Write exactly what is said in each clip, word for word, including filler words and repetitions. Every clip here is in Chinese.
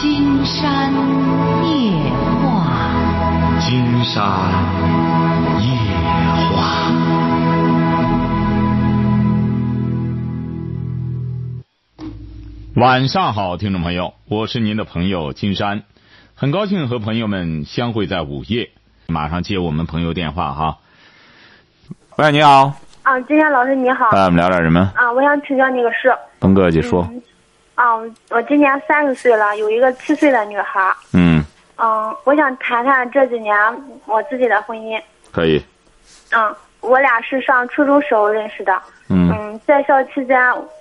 金山夜话，金山夜话。晚上好，听众朋友，我是您的朋友金山，很高兴和朋友们相会在午夜。马上接我们朋友电话哈。喂，你好。啊，金山老师你好。哎，我们聊点什么？啊，我想请教你个事。甭客气说。嗯啊，我今年三十岁了，有一个七岁的女孩。嗯。嗯，我想谈谈这几年我自己的婚姻。可以。嗯，我俩是上初中时候认识的。嗯。嗯，在校期间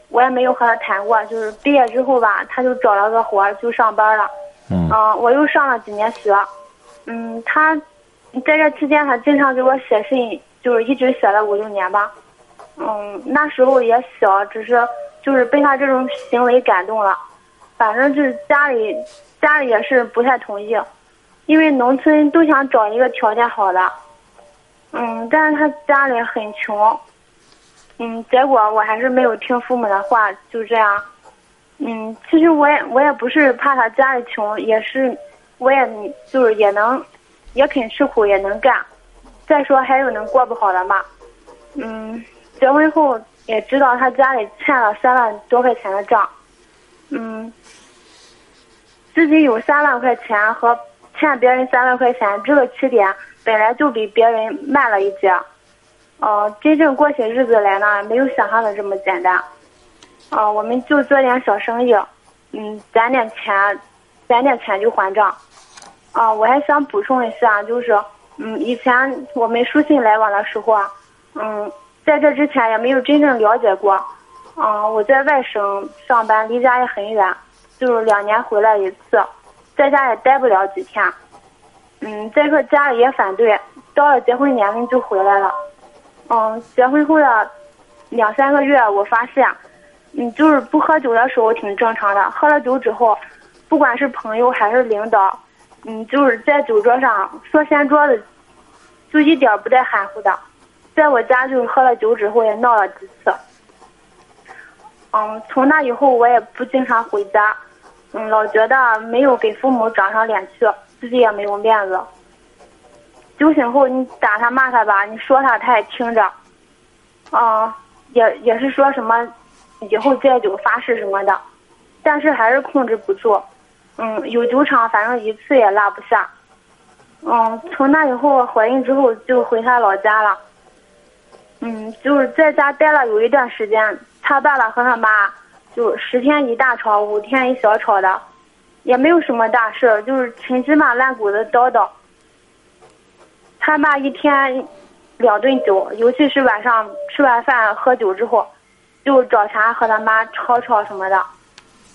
我也没有和她谈过，就是毕业之后吧，她就找了个活就上班了。嗯。嗯，我又上了几年学。嗯，她在这期间还经常给我写信，就是一直写了五六年吧。嗯，那时候也小，只是。就是被他这种行为感动了，反正就是家里家里也是不太同意，因为农村都想找一个条件好的，嗯，但是他家里很穷，嗯，结果我还是没有听父母的话，就这样，嗯，其实我也我也不是怕他家里穷，也是我也就是也能也肯吃苦也能干，再说还有能过不好的嘛，嗯，结婚后。也知道他家里欠了三万多块钱的账，嗯，自己有三万块钱和欠别人三万块钱这个起点本来就比别人慢了一截，呃，真正过起日子来呢，没有想象的这么简单，呃，我们就做点小生意，嗯，攒点钱，攒点钱就还账，啊、呃，我还想补充一下，就是，嗯，以前我们书信来往的时候啊，嗯。在这之前也没有真正了解过，嗯、呃，我在外省上班，离家也很远，就是两年回来一次，在家也待不了几天，嗯，再说家里也反对，到了结婚年龄就回来了，嗯，结婚后的两三个月，我发现，嗯，就是不喝酒的时候挺正常的，喝了酒之后，不管是朋友还是领导，嗯，就是在酒桌上说掀桌子，就一点不带含糊的。在我家就是喝了酒之后也闹了几次，嗯，从那以后我也不经常回家，嗯，老觉得没有给父母长上脸去，自己也没有面子。酒醒后你打他骂他吧，你说他他也听着，嗯，也也是说什么以后戒酒发誓什么的，但是还是控制不住，嗯，有酒场反正一次也落不下，嗯，从那以后怀孕之后就回他老家了。嗯，就是在家待了有一段时间，他爸爸和他妈就十天一大吵，五天一小吵的，也没有什么大事，就是陈芝麻烂谷子叨叨。他爸一天两顿酒，尤其是晚上吃完饭喝酒之后，就找茬和他妈吵吵什么的。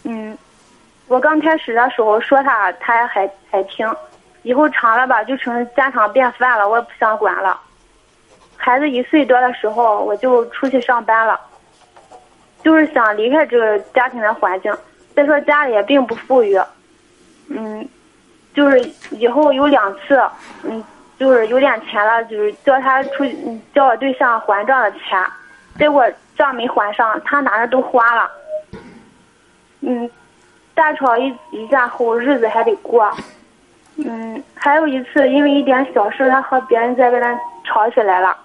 嗯，我刚开始的时候说他，他还还听，以后长了吧就成家常便饭了，我也不想管了。孩子一岁多的时候，我就出去上班了，就是想离开这个家庭的环境。再说家里也并不富裕，嗯，就是以后有两次，嗯，就是有点钱了，就是叫他出，叫我对象还账的钱，结果账没还上，他拿着都花了。嗯，大吵一一架后，日子还得过。嗯，还有一次，因为一点小事，他和别人在外面吵起来了，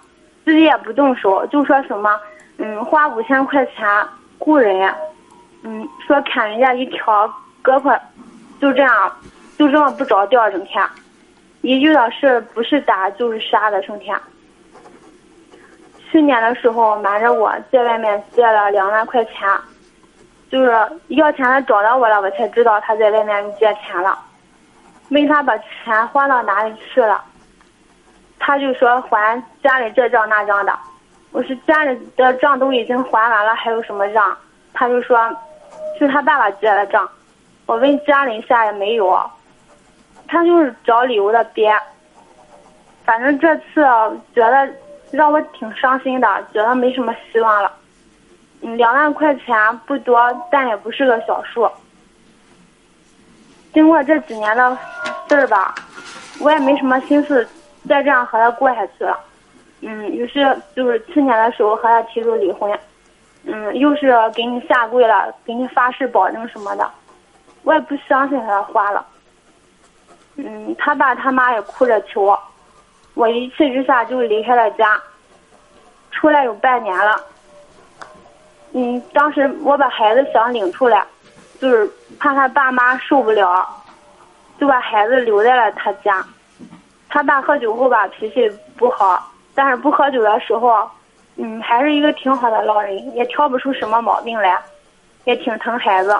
自己也不动手，就说什么，嗯，花五千块钱雇人，嗯，说砍人家一条胳膊，就这样，就这么不着调，整天，一遇到事不是打就是杀的，成天。去年的时候瞒着我在外面借了两万块钱，就是要钱的找到我了，我才知道他在外面借钱了。问他把钱花到哪里去了，他就说还家里这账那账的。我说家里的账都已经还完了，还有什么账？他就说是他爸爸借的账。我问家里一下也没有，他就是找理由的编。反正这次、啊、觉得让我挺伤心的，觉得没什么希望了。嗯，两万块钱不多，但也不是个小数。经过这几年的事儿吧，我也没什么心思再这样和他过下去了。嗯，于是就是去年的时候和他提出离婚。嗯，又是给你下跪了，给你发誓保证什么的。我也不相信他花了。嗯，他爸他妈也哭着求我，我一气之下就离开了家，出来有半年了。嗯，当时我把孩子想领出来，就是怕他爸妈受不了，就把孩子留在了他家。他爸喝酒后吧，脾气不好，但是不喝酒的时候，嗯，还是一个挺好的老人，也挑不出什么毛病来，也挺疼孩子。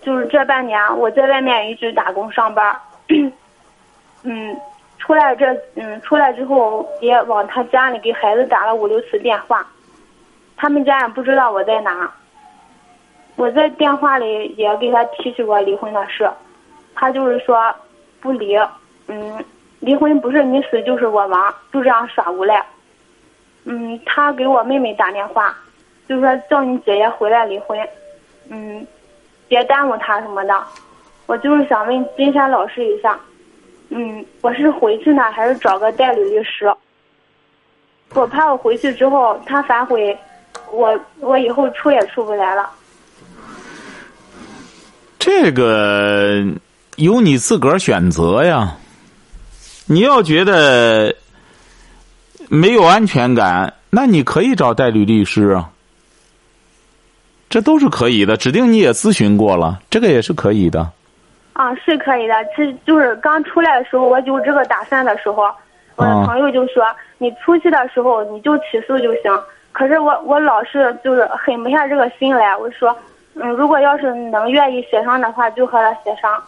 就是这半年我在外面一直打工上班，嗯，出来这嗯出来之后也往他家里给孩子打了五六次电话，他们家人不知道我在哪。我在电话里也给他提起过离婚的事，他就是说不离，嗯，离婚不是你死就是我亡，就这样耍无赖。嗯，他给我妹妹打电话，就说叫你姐姐回来离婚，嗯，别耽误他什么的。我就是想问金山老师一下，嗯，我是回去呢，还是找个代理律师？我怕我回去之后他反悔，我我以后出也出不来了。这个由你自个儿选择呀，你要觉得没有安全感，那你可以找代理律师啊，这都是可以的。指定你也咨询过了，这个也是可以的。啊，是可以的。这就是刚出来的时候，我有这个打算的时候，我的朋友就说：“啊、你出去的时候你就起诉就行。”可是我我老是就是狠不下这个心来。我说：“嗯，如果要是能愿意协商的话，就和他协商。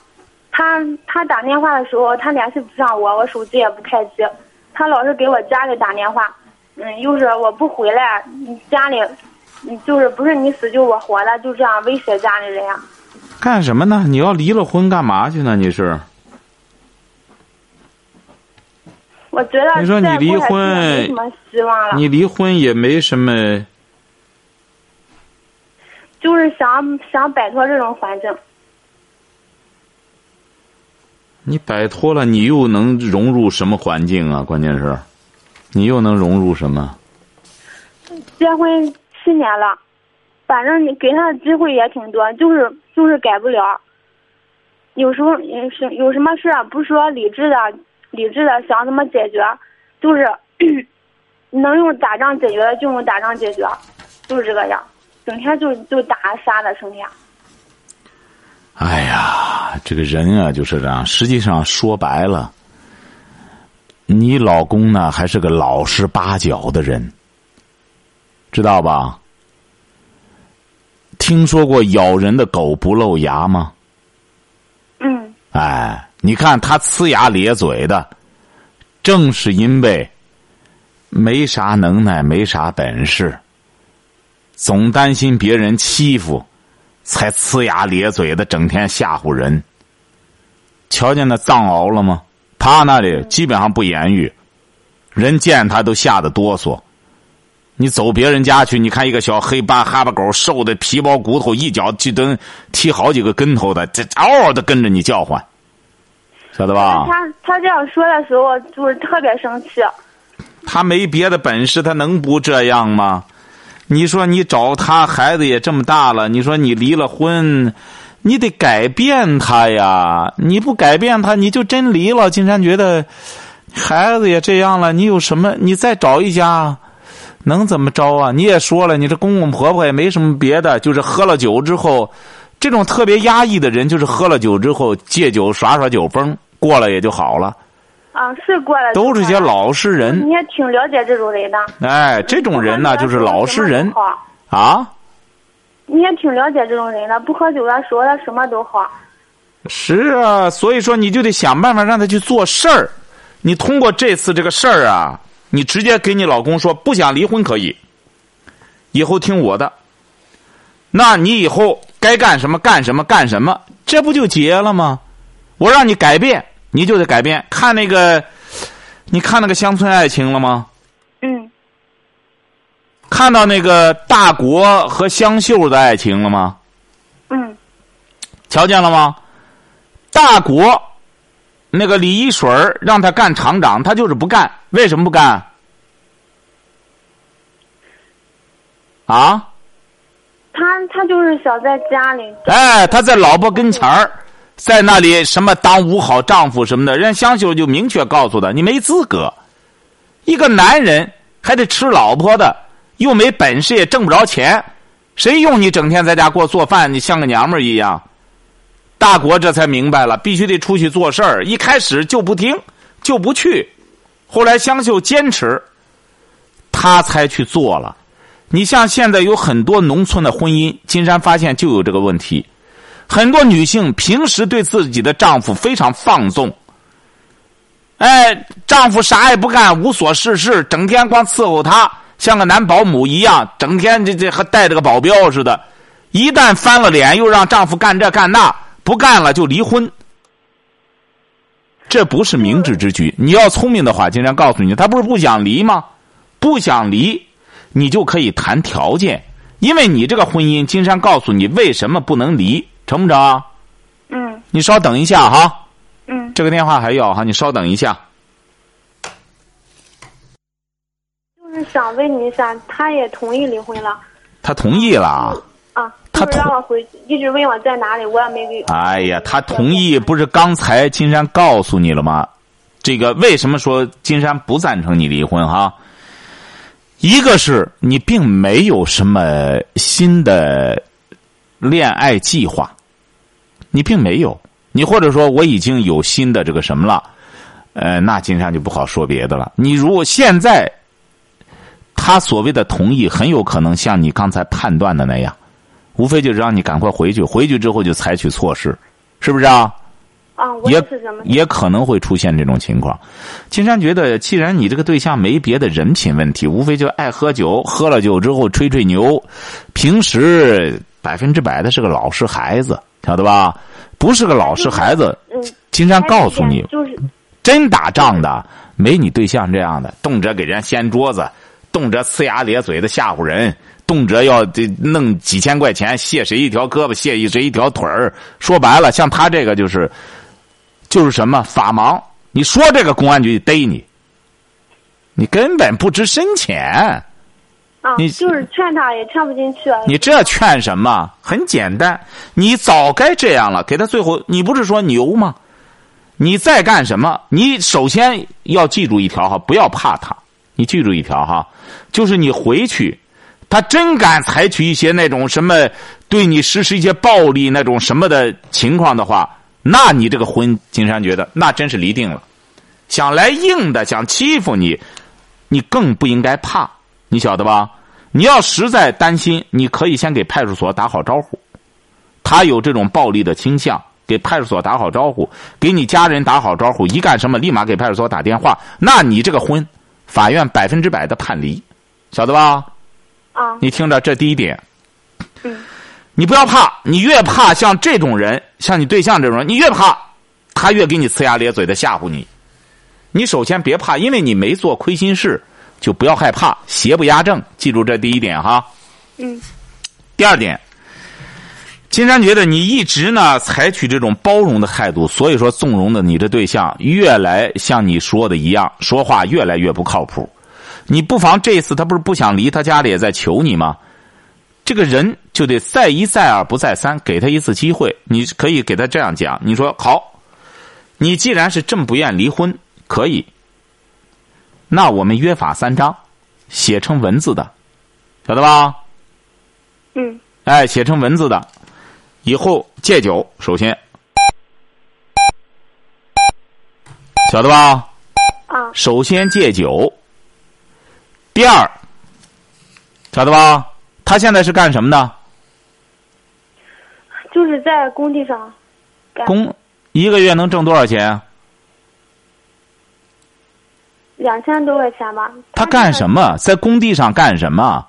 他”他他打电话的时候，他联系不上我，我手机也不开机。他老是给我家里打电话，嗯，又是我不回来，家里。你就是不是你死就我活的，就这样威胁家里人呀、啊？干什么呢？你要离了婚干嘛去呢？你是？我觉得你说你离婚没什么希望了，你离婚也没什么，就是想想摆脱这种环境。你摆脱了，你又能融入什么环境啊？关键是，你又能融入什么？结婚。七年了，反正你给他的机会也挺多，就是就是改不了。有时候是有什么事啊，不是说理智的理智的想怎么解决，就是能用打仗解决的就用打仗解决，就是这个样，整天就就打杀的成天。哎呀，这个人啊就是这样。实际上说白了，你老公呢还是个老实巴交的人。知道吧？听说过咬人的狗不露牙吗？嗯。哎，你看他呲牙咧嘴的，正是因为没啥能耐，没啥本事，总担心别人欺负，才呲牙咧嘴的，整天吓唬人。瞧见那藏獒了吗？他那里基本上不言语，人见他都吓得哆嗦。你走别人家去，你看一个小黑斑哈巴狗，瘦的皮包骨头，一脚去蹬踢好几个跟头的，这嗷嗷的跟着你叫唤，晓得吧？他他这样说的时候，就是特别生气。他没别的本事，他能不这样吗？你说你找他，孩子也这么大了，你说你离了婚，你得改变他呀！你不改变他，你就真离了。金山觉得，孩子也这样了，你有什么？你再找一家。能怎么着啊？你也说了，你这公公婆婆也没什么别的，就是喝了酒之后，这种特别压抑的人，就是喝了酒之后借酒耍耍酒疯，过了也就好了。啊，是过了。都是些老实人。你也挺了解这种人的。哎，这种人呢，就是老实人。啊？你也挺了解这种人的，不喝酒的时候他什么都好。是啊，所以说你就得想办法让他去做事儿。你通过这次这个事儿啊。你直接给你老公说不想离婚可以，以后听我的，那你以后该干什么干什么干什么，这不就结了吗？我让你改变你就得改变。看那个，你看那个乡村爱情了吗？嗯。看到那个大国和香秀的爱情了吗？嗯。瞧见了吗？大国那个李一水让他干厂长，他就是不干。为什么不干啊？他他就是想在家里。哎，他在老婆跟前儿，在那里什么当五好丈夫什么的，人家乡秀就明确告诉他，你没资格。一个男人还得吃老婆的，又没本事也挣不着钱，谁用你整天在家给我做饭？你像个娘们儿一样。大国这才明白了，必须得出去做事儿。一开始就不听，就不去，后来湘秀坚持，他才去做了。你像现在有很多农村的婚姻，金山发现就有这个问题，很多女性平时对自己的丈夫非常放纵，哎，丈夫啥也不干，无所事事，整天光伺候他，像个男保姆一样，整天这这和带着个保镖似的。一旦翻了脸，又让丈夫干这干那，不干了就离婚。这不是明智之举。你要聪明的话，金山告诉你，他不是不想离吗？不想离，你就可以谈条件。因为你这个婚姻，金山告诉你为什么不能离，成不成？嗯。你稍等一下哈。嗯。这个电话还要哈，你稍等一下。就是想问你一下，他也同意离婚了。他同意了。啊，他就是让我回去，一直问我在哪里，我也没给。哎呀，他同意不是刚才金山告诉你了吗？这个为什么说金山不赞成你离婚哈？一个是你并没有什么新的恋爱计划，你并没有，你或者说我已经有新的这个什么了，呃，那金山就不好说别的了。你如果现在他所谓的同意，很有可能像你刚才判断的那样。无非就是让你赶快回去，回去之后就采取措施，是不是啊？啊，我也是这么，也可能会出现这种情况。金山觉得，既然你这个对象没别的人品问题，无非就爱喝酒，喝了酒之后吹吹牛，平时百分之百的是个老实孩子，晓得吧？不是个老实孩子，金山告诉你，就是真打仗的没你对象这样的，动辄给人家掀桌子，动辄呲牙咧嘴的吓唬人。动辄要弄几千块钱，卸谁一条胳膊，卸谁一条腿儿。说白了，像他这个就是，就是什么法盲。你说这个公安局逮你，你根本不知深浅。啊，你就是劝他也劝不进去。你这劝什么？很简单，你早该这样了。给他最后，你不是说牛吗？你再干什么？你首先要记住一条哈，不要怕他。你记住一条哈，就是你回去。他真敢采取一些那种什么对你实施一些暴力那种什么的情况的话，那你这个婚，金山觉得那真是离定了。想来硬的，想欺负你，你更不应该怕，你晓得吧？你要实在担心，你可以先给派出所打好招呼，他有这种暴力的倾向，给派出所打好招呼，给你家人打好招呼，一干什么立马给派出所打电话，那你这个婚，法院百分之百的判离，晓得吧？你听着，这第一点，你不要怕，你越怕像这种人，像你对象这种人，你越怕他越给你呲牙咧嘴的吓唬你。你首先别怕，因为你没做亏心事，就不要害怕，邪不压正，记住这第一点哈。嗯。第二点，金山觉得你一直呢采取这种包容的态度，所以说纵容的你这对象越来像你说的一样，说话越来越不靠谱。你不妨这次他不是不想离，他家里也在求你吗？这个人就得再一再二不再三，给他一次机会。你可以给他这样讲，你说好，你既然是这么不愿离婚，可以，那我们约法三章，写成文字的，晓得吧？嗯。哎，写成文字的，以后戒酒，首先，晓得吧？啊。首先戒酒。第二，晓得吧？他现在是干什么的？就是在工地上。工一个月能挣多少钱？两千多块钱吧。他干什么？在工地上干什么？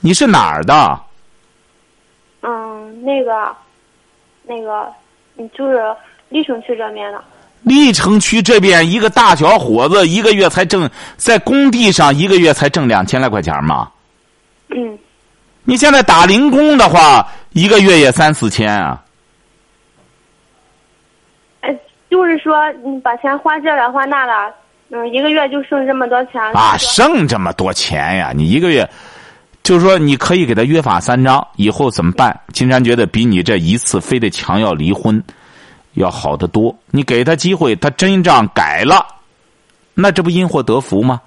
你是哪儿的？嗯，那个，那个，你就是历城区这边的。历城区这边一个大小伙子一个月才挣，在工地上一个月才挣两千来块钱嘛。嗯。你现在打零工的话，一个月也三四千啊。呃，就是说你把钱花这了花那了，嗯，一个月就剩这么多钱。啊，剩这么多钱呀！你一个月。就是说你可以给他约法三章，以后怎么办？金山觉得比你这一次非得强要离婚要好得多。你给他机会，他真这样改了，那这不因祸得福吗？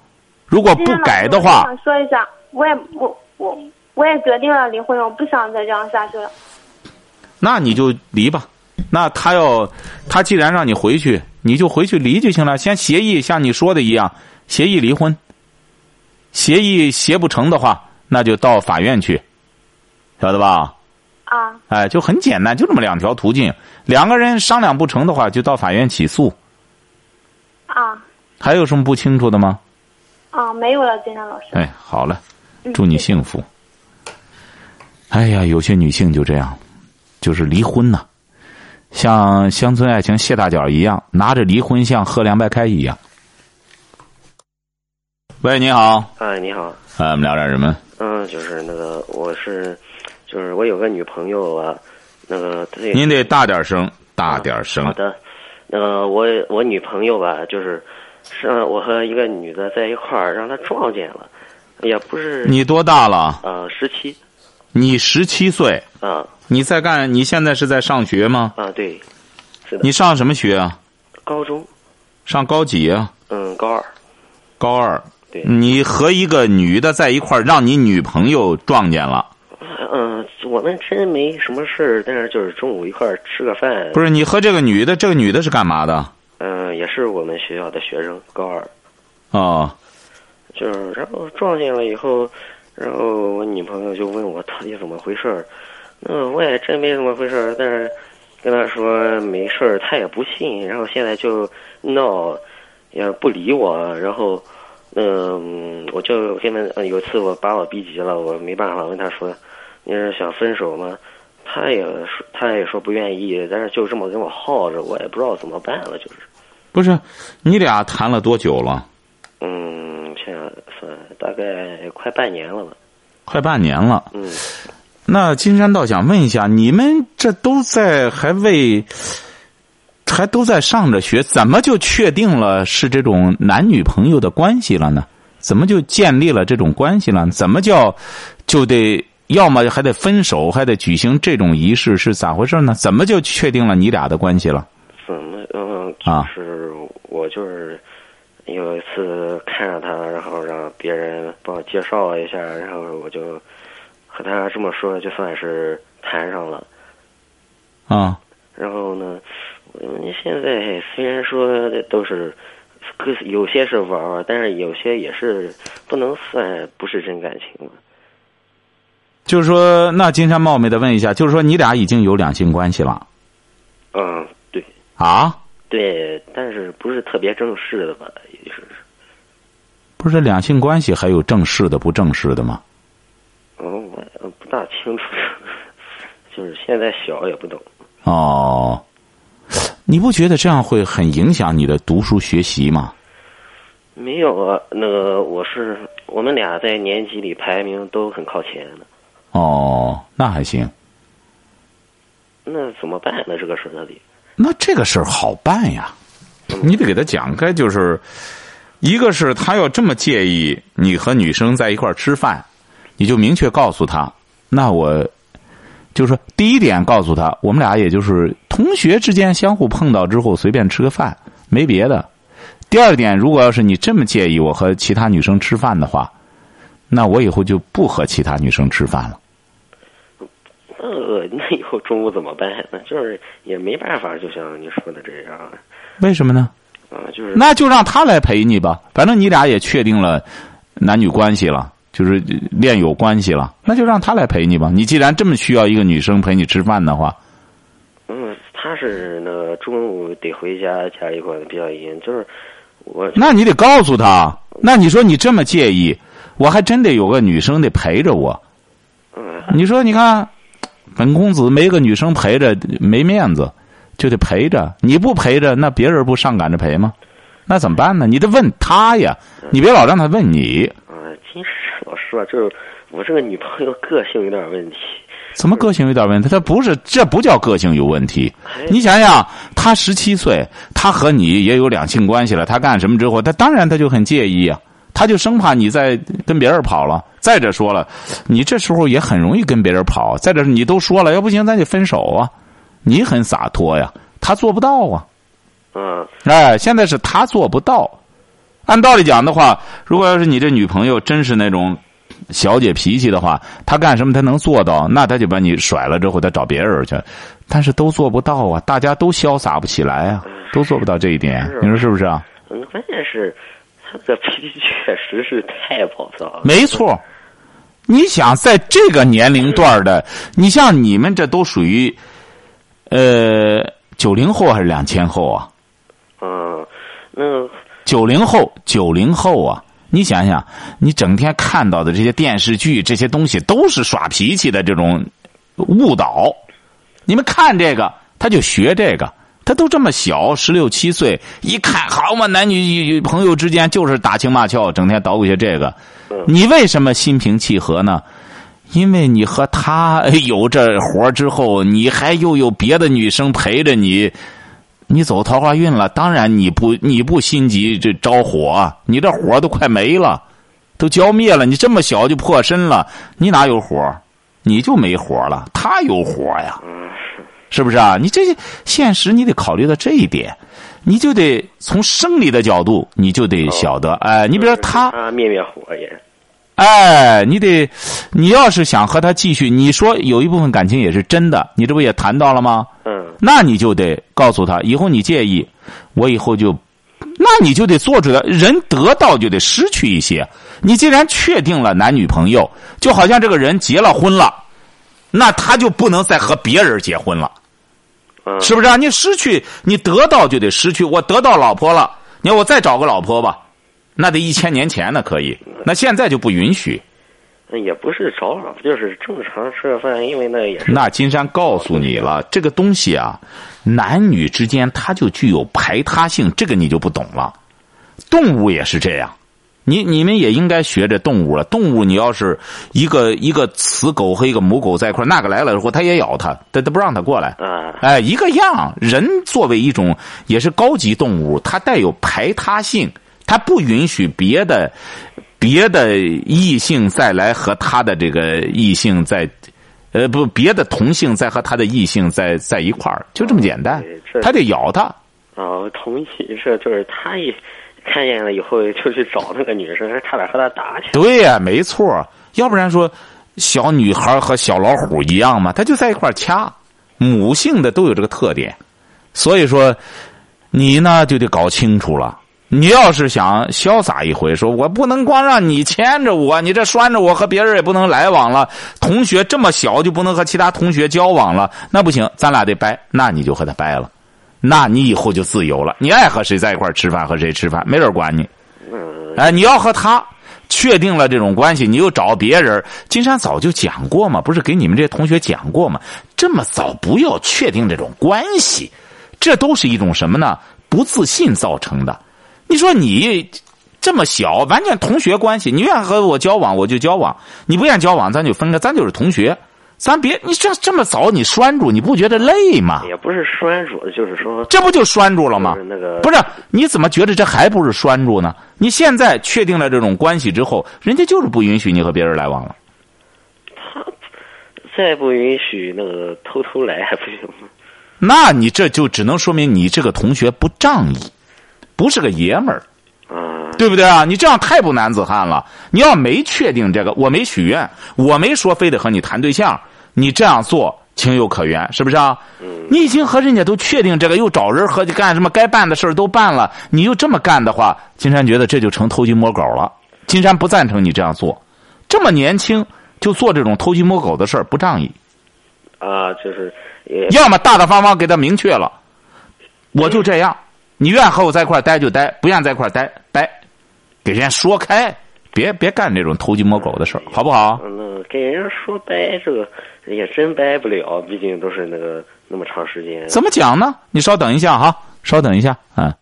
如果不改的话，我想说一下，我也我我我也决定了离婚，我不想再这样下去了。那你就离吧。那他要他既然让你回去，你就回去离就行了。先协议，像你说的一样，协议离婚。协议协不成的话，那就到法院去，晓得吧？啊。哎，就很简单，就这么两条途径。两个人商量不成的话，就到法院起诉。啊。还有什么不清楚的吗？啊，没有了，金山老师。哎，好了，祝你幸福。嗯、哎呀，有些女性就这样，就是离婚呢、啊，像乡村爱情谢大脚一样，拿着离婚像喝凉白开一样。喂，你好。哎，你好。哎，我们聊点什么？嗯，就是那个，我是，就是我有个女朋友啊，那个。您得大点声，大点声。啊、好的，那个我我女朋友吧，就是。是啊，我和一个女的在一块儿，让她撞见了，也不是。你多大了？呃，十七。你十七岁？啊。你在干？你现在是在上学吗？啊，对。是的。你上什么学啊？高中。上高几啊？嗯，高二。高二。对。你和一个女的在一块儿，让你女朋友撞见了。嗯、呃，我们真没什么事儿，但是就是中午一块儿吃个饭。不是，你和这个女的，这个女的是干嘛的？嗯，也是我们学校的学生，高二。哦，就是然后撞见了以后，然后我女朋友就问我到底怎么回事，那我也真没怎么回事，但是跟她说没事，她也不信，然后现在就闹，也不理我，然后嗯，我就跟她有次我把我逼急了，我没办法问她说你是想分手吗？他也说，他也说不愿意，但是就这么跟我耗着，我也不知道怎么办了，就是。不是，你俩谈了多久了？嗯，现在算大概快半年了吧。快半年了。嗯。那金山倒想问一下，你们这都在还未，还都在上着学，怎么就确定了是这种男女朋友的关系了呢？怎么就建立了这种关系了？怎么叫就得？要么还得分手，还得举行这种仪式，是咋回事呢？怎么就确定了你俩的关系了？怎么嗯啊？就是我就是有一次看着他，然后让别人帮我介绍一下，然后我就和他这么说，就算是谈上了。啊。然后呢，你现在虽然说都是有些是玩，但是有些也是不能算不是真感情了。就是说，那金山冒昧的问一下，就是说你俩已经有两性关系了？嗯，对。啊？对，但是不是特别正式的吧？也就是。不是两性关系还有正式的不正式的吗？哦，我不大清楚，就是现在小也不懂。哦，你不觉得这样会很影响你的读书学习吗？没有啊，那个我是我们俩在年级里排名都很靠前的。哦，那还行。那怎么办呢？这个事儿到底？那这个事儿好办呀，你得给他讲开，就是一个是他要这么介意你和女生在一块儿吃饭，你就明确告诉他。那我就是说，第一点告诉他，我们俩也就是同学之间相互碰到之后随便吃个饭，没别的。第二点，如果要是你这么介意我和其他女生吃饭的话，那我以后就不和其他女生吃饭了。呃，那以后中午怎么办呢？就是也没办法，就像你说的这样。为什么呢？啊、呃，就是那就让他来陪你吧。反正你俩也确定了男女关系了，就是恋友关系了，那就让他来陪你吧。你既然这么需要一个女生陪你吃饭的话，嗯，他是呢，中午得回家，家里管的比较严，就是我。那你得告诉他。那你说你这么介意，我还真得有个女生得陪着我。嗯。你说，你看。本公子没个女生陪着没面子，就得陪着。你不陪着，那别人不上赶着陪吗？那怎么办呢？你得问他呀，你别老让他问你。啊、嗯，其实老师啊，就是我这个女朋友个性有点问题。怎么个性有点问题？他不是，这不叫个性有问题。你想想，他十七岁，他和你也有两性关系了，他干什么之后，他当然他就很介意啊。他就生怕你再跟别人跑了。再者说了，你这时候也很容易跟别人跑。再者你都说了，要不行咱就分手啊，你很洒脱呀，他做不到啊。嗯，哎，现在是他做不到。按道理讲的话，如果要是你这女朋友真是那种小姐脾气的话，她干什么她能做到，那她就把你甩了之后她找别人去，但是都做不到啊，大家都潇洒不起来啊，都做不到这一点，你说是不是啊？嗯，关键是她的脾气确实是太暴躁了。没错，你想在这个年龄段的，你像你们这都属于呃九零后还是两千后啊？嗯，那。九零后，九零后啊！你想想，你整天看到的这些电视剧，这些东西都是耍脾气的这种误导。你们看这个，他就学这个，他都这么小，十六七岁，一看好嘛，男女朋友之间就是打情骂俏，整天捣鼓些这个。你为什么心平气和呢？因为你和他有这活之后，你还又有别的女生陪着你。你走桃花运了，当然你不你不心急这着火，你这火都快没了，都浇灭了。你这么小就破身了，你哪有火？你就没火了，他有火呀，是不是啊？你这些现实你得考虑到这一点，你就得从生理的角度，你就得晓得，哎，你比如说他灭灭火也，哎，你得，你要是想和他继续，你说有一部分感情也是真的，你这不也谈到了吗？嗯。那你就得告诉他，以后你介意，我以后就，那你就得做出来。人得到就得失去一些。你既然确定了男女朋友，就好像这个人结了婚了，那他就不能再和别人结婚了，是不是啊？你失去，你得到就得失去。我得到老婆了，你看我再找个老婆吧，那得一千年前呢可以，那现在就不允许。也不是找老婆，就是正常吃个饭，因为那也是。那金山告诉你了，这个东西啊，男女之间它就具有排他性，这个你就不懂了。动物也是这样，你你们也应该学着动物了。动物你要是一个一个雌狗和一个母狗在一块，那个来了之后它也咬它，它它不让它过来。哎，一个样。人作为一种也是高级动物，它带有排他性，它不允许别的。别的异性再来和他的这个异性在，呃不，别的同性再和他的异性在在一块儿，就这么简单。他得咬他。哦，同意，这就是他一看见了以后就去找那个女生，差点和他打起来。对呀、啊，没错。要不然说小女孩和小老虎一样嘛，他就在一块掐。母性的都有这个特点，所以说你呢就得搞清楚了。你要是想潇洒一回，说我不能光让你牵着我，你这拴着我和别人也不能来往了，同学这么小就不能和其他同学交往了，那不行，咱俩得掰，那你就和他掰了，那你以后就自由了，你爱和谁在一块吃饭和谁吃饭，没人管你。哎，你要和他确定了这种关系，你又找别人，金山早就讲过嘛，不是给你们这些同学讲过嘛，这么早不要确定这种关系，这都是一种什么呢？不自信造成的。你说你这么小，完全同学关系，你愿和我交往我就交往，你不愿交往咱就分开，咱就是同学，咱别你这这么早你拴住，你不觉得累吗？也不是拴住，就是说这不就拴住了吗？就是那个、不是，你怎么觉得这还不是拴住呢？你现在确定了这种关系之后，人家就是不允许你和别人来往了。他再不允许那个偷偷来还不行吗？那你这就只能说明你这个同学不仗义。不是个爷们儿，对不对啊？你这样太不男子汉了。你要没确定这个，我没许愿，我没说非得和你谈对象，你这样做情有可原，是不是啊？你已经和人家都确定这个，又找人和干什么该办的事儿都办了，你又这么干的话，金山觉得这就成偷鸡摸狗了。金山不赞成你这样做，这么年轻就做这种偷鸡摸狗的事儿，不仗义。啊，就是要么大大方方给他明确了，我就这样。你愿和我在一块待就待，不愿在一块待待，给人家说开，别别干这种偷鸡摸狗的事儿，好不好？嗯，给人家说掰这个也真掰不了，毕竟都是那个那么长时间。怎么讲呢？你稍等一下哈，稍等一下啊。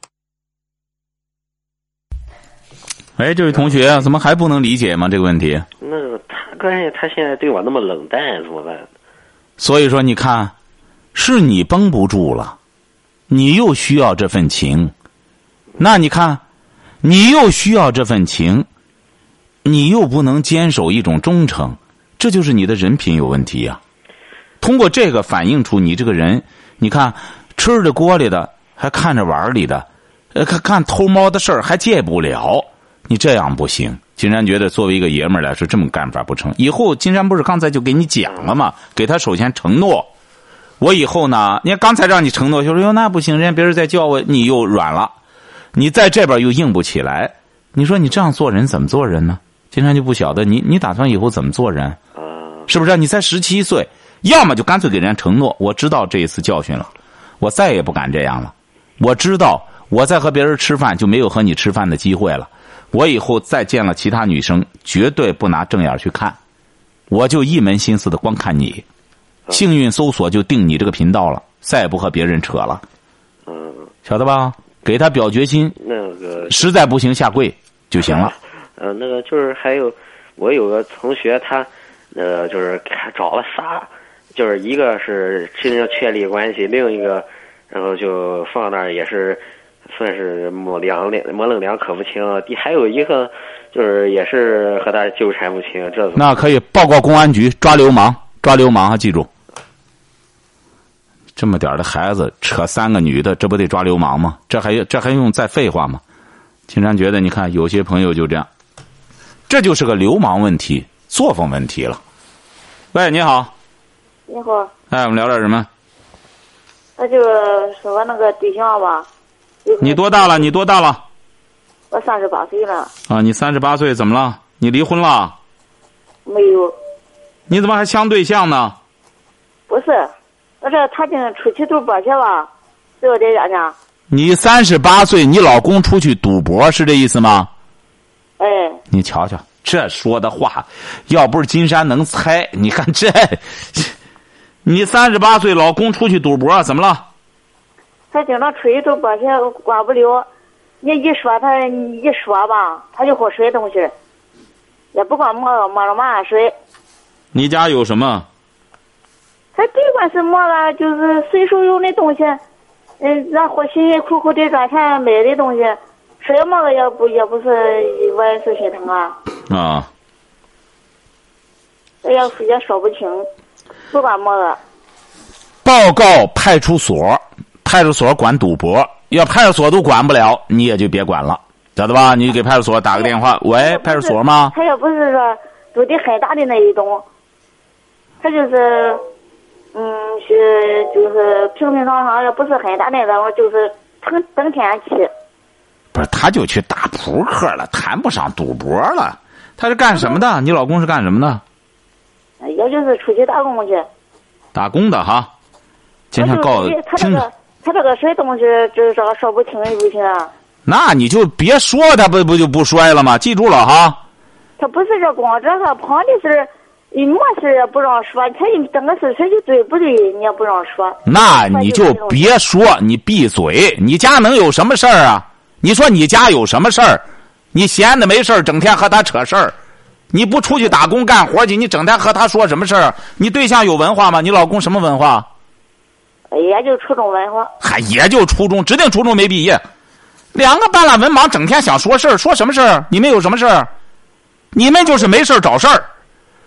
哎，这位同学，怎么还不能理解吗？这个问题？那个他关键他现在对我那么冷淡，怎么办？所以说，你看，是你绷不住了。你又需要这份情，那你看，你又需要这份情，你又不能坚守一种忠诚，这就是你的人品有问题呀、啊。通过这个反映出你这个人，你看吃着锅里的，还看着碗里的，呃，看看偷猫的事儿还戒不了，你这样不行。金山觉得作为一个爷们儿来说，这么干法不成。以后金山不是刚才就给你讲了吗？给他首先承诺，我以后呢，你看刚才让你承诺，就说哟那不行，人家别人在叫我，你又软了，你在这边又硬不起来。你说你这样做人怎么做人呢？金山就不晓得你你打算以后怎么做人，是不是、啊？你才十七岁，要么就干脆给人家承诺，我知道这一次教训了，我再也不敢这样了。我知道我再和别人吃饭就没有和你吃饭的机会了。我以后再见了其他女生，绝对不拿正眼去看，我就一门心思的光看你。幸运搜索就定你这个频道了，再也不和别人扯了。嗯，晓得吧？给他表决心。那个实在不行下跪就行了。呃，那个就是还有，我有个同学他，呃，就是找了仨，就是一个是真正确立关系，另一个然后就放那儿也是，算是模棱两模棱两可不清。还有一个就是也是和他纠缠不清，这那可以报告公安局抓流氓，抓流氓啊！记住，这么点的孩子扯三个女的，这不得抓流氓吗？这还这还用再废话吗？经常觉得你看有些朋友就这样。这就是个流氓问题，作风问题了。喂，你好。你好。哎，我们聊点什么？那就说那个对象吧。你多大了？你多大了？我三十八岁了。啊，你三十八岁怎么了？你离婚了？没有。你怎么还相对象呢？不是，我这他竟出去赌博去了，是我在家呢。你三十八岁，你老公出去赌博是这意思吗？哎，你瞧瞧这说的话，要不是金山能猜，你看这，你三十八岁，老公出去赌博，怎么了？他经常出去赌博去，管不了。你一说他，你一说吧，他就好摔东西，也不管摸摸着嘛摔。你家有什么？他别管是摸了，就是随手用的东西，嗯，然后辛辛苦苦的赚钱买的东西。谁骂了也不也不是，我也是心疼啊。啊。哎呀，也说不清，不管骂了。报告派出所，派出所管赌博，要派出所都管不了，你也就别管了，晓得吧？你就给派出所打个电话，喂，派出所吗？他也不是说赌的很大的那一种，他就是，嗯，是就是平平常常，也不是很大那种，就是成整天起。不是，他就去打扑克了，谈不上赌博了。他是干什么的？你老公是干什么的？也就是出去打工去。打工的哈，今天告他这个他这个摔东西，就是这个说不清不清啊。那你就别说他不不就不摔了吗？记住了哈。他不是这光这个旁的事，一么事也不让说，他一整个事谁就对不对，你也不让说。那你就别说，你闭嘴！你家能有什么事儿啊？你说你家有什么事儿？你闲的没事儿，整天和他扯事儿，你不出去打工干活去，你整天和他说什么事儿？你对象有文化吗？你老公什么文化？也就初中文化。还也就初中，指定初中没毕业。两个半拉文盲，整天想说事儿，说什么事儿？你们有什么事儿？你们就是没事儿找事儿。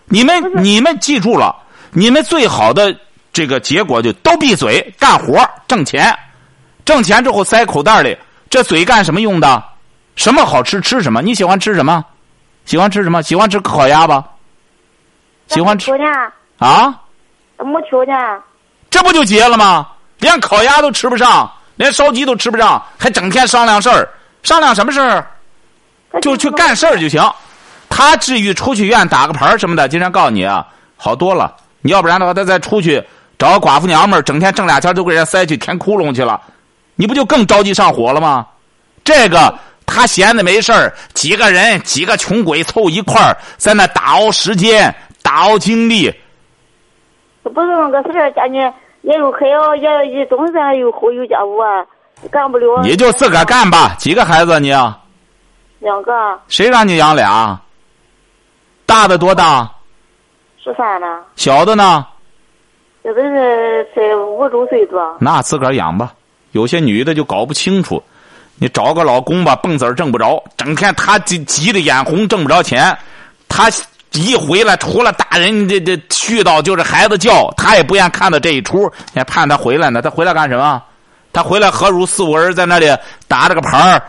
你们你们记住了，你们最好的这个结果就都闭嘴，干活挣钱，挣钱之后塞口袋里。这嘴干什么用的？什么好吃吃什么？你喜欢吃什么？喜欢吃什么？喜欢吃烤鸭吧？喜欢吃啊？没求见，这不就结了吗？连烤鸭都吃不上，连烧鸡都吃不上，还整天商量事儿，商量什么事儿？就去干事儿就行。他至于出去院打个牌什么的，今天告诉你啊，好多了。你要不然的话，他再出去找寡妇娘们儿，整天挣俩钱都给人塞去填窟窿去了。你不就更着急上火了吗？这个他闲的没事儿，几个人几个穷鬼凑一块儿在那打熬时间，打熬精力。不是那个事儿，家里也有孩子，也也总是有活有家务啊，干不了。你就自个儿干吧。几个孩子你？两个。谁让你养俩？大的多大？十三呢。小的呢？小的是才五周岁多。那自个儿养吧。有些女的就搞不清楚，你找个老公吧，蹦子挣不着，整天他急急得眼红，挣不着钱。他一回来，除了打人这这絮叨，就是孩子叫，他也不愿看到这一出，也盼他回来呢。他回来干什么？他回来何如四五人在那里打着个牌，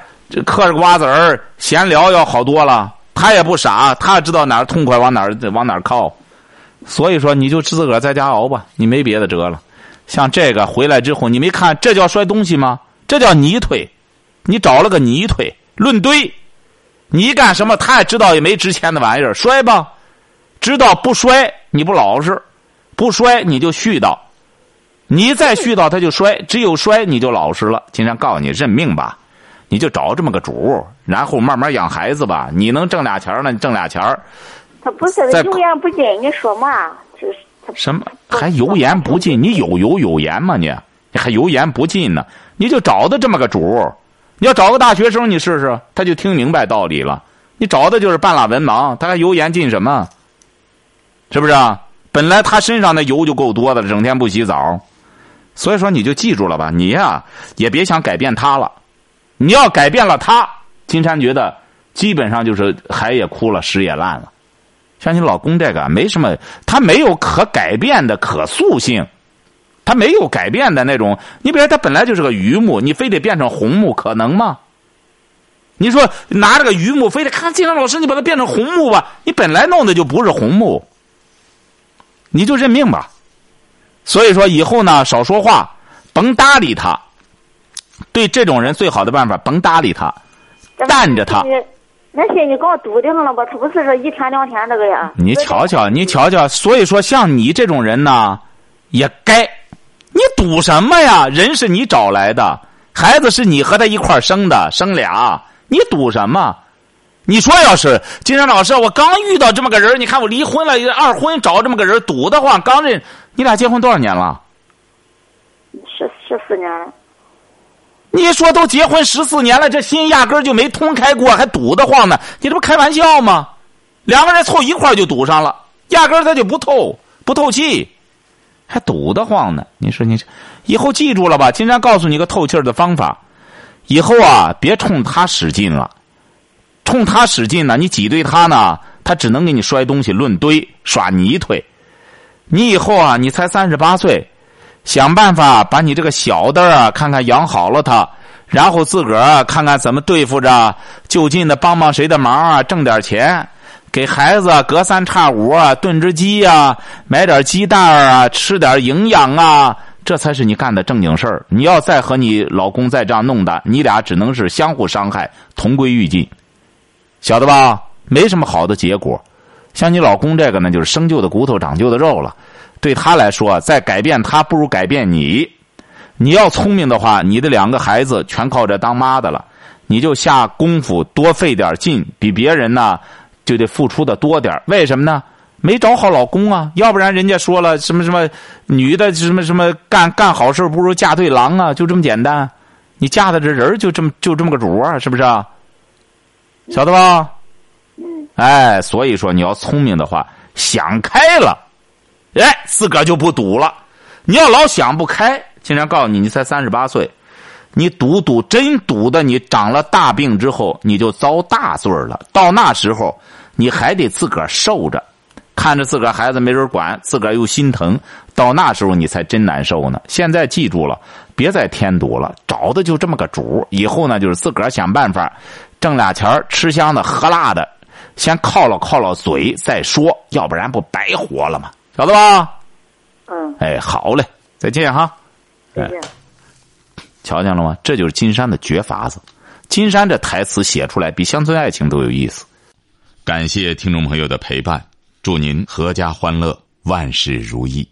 嗑着瓜子儿，闲聊要好多了。他也不傻，他知道哪儿痛快往哪儿往哪儿靠。所以说，你就自个儿在家熬吧，你没别的辙了。像这个回来之后，你没看这叫摔东西吗？这叫泥腿，你找了个泥腿论堆。你干什么他也知道也没值钱的玩意儿，摔吧，知道不摔你不老实，不摔你就絮叨，你再絮叨他就摔，只有摔你就老实了。今天告诉你认命吧，你就找这么个主，然后慢慢养孩子吧。你能挣俩钱那你挣俩钱。他不是油盐不进，你说嘛？什么还油盐不进？你有油有盐吗？你你还油盐不进呢？你就找的这么个主。你要找个大学生你试试，他就听明白道理了。你找的就是半拉文盲，他还油盐进什么？是不是啊？本来他身上的油就够多的，整天不洗澡。所以说你就记住了吧，你呀、啊、也别想改变他了。你要改变了他，金山觉得基本上就是海也枯了，石也烂了。像你老公这个没什么，他没有可改变的可塑性，他没有改变的那种。你比如说他本来就是个榆木，你非得变成红木，可能吗？你说拿这个榆木非得看金山老师你把它变成红木吧，你本来弄的就不是红木，你就认命吧。所以说以后呢少说话，甭搭理他。对这种人最好的办法，甭搭理他，淡着他。那些你搞笃定了吧？他不是说一天两天这个呀。你瞧瞧，你瞧瞧，所以说像你这种人呢，也该。你赌什么呀？人是你找来的，孩子是你和他一块生的，生俩，你赌什么？你说要是金山老师，我刚遇到这么个人，你看我离婚了，二婚找这么个人，赌的话，刚认你俩结婚多少年了？十十四年了。你说都结婚十四年了，这心压根儿就没通开过，还堵得慌呢？你这不开玩笑吗？两个人凑一块就堵上了，压根儿他就不透，不透气，还堵得慌呢？你说你以后记住了吧？金山告诉你个透气儿的方法，以后啊，别冲他使劲了，冲他使劲呢，你挤兑他呢，他只能给你摔东西、论堆、耍泥腿。你以后啊，你才三十八岁。想办法把你这个小的啊，看看养好了他，然后自个儿看看怎么对付着，就近的帮帮谁的忙啊，挣点钱，给孩子隔三差五啊炖只鸡啊，买点鸡蛋啊，吃点营养啊，这才是你干的正经事儿。你要再和你老公再这样弄的，你俩只能是相互伤害，同归于尽，晓得吧？没什么好的结果。像你老公这个呢，就是生旧的骨头长旧的肉了。对他来说，再改变他不如改变你。你要聪明的话，你的两个孩子全靠着当妈的了，你就下功夫多费点劲，比别人呢就得付出的多点。为什么呢？没找好老公啊，要不然人家说了什么什么女的什么什么干干好事不如嫁对郎啊，就这么简单。你嫁的这人就这么就这么个主啊，是不是啊？晓得吧？哎，所以说你要聪明的话，想开了。哎，自个儿就不赌了。你要老想不开，经常告诉你，你才三十八岁，你赌赌真赌的，你长了大病之后，你就遭大罪了。到那时候，你还得自个儿受着，看着自个儿孩子没人管，自个儿又心疼。到那时候你才真难受呢。现在记住了，别再添堵了，找的就这么个主。以后呢，就是自个儿想办法挣俩钱，吃香的喝辣的，先犒劳犒劳嘴再说，要不然不白活了吗？晓得吧？嗯。哎，好嘞，再见哈。再见。哎、瞧见了吗？这就是金山的绝法子。金山这台词写出来比乡村爱情都有意思。感谢听众朋友的陪伴，祝您阖家欢乐，万事如意。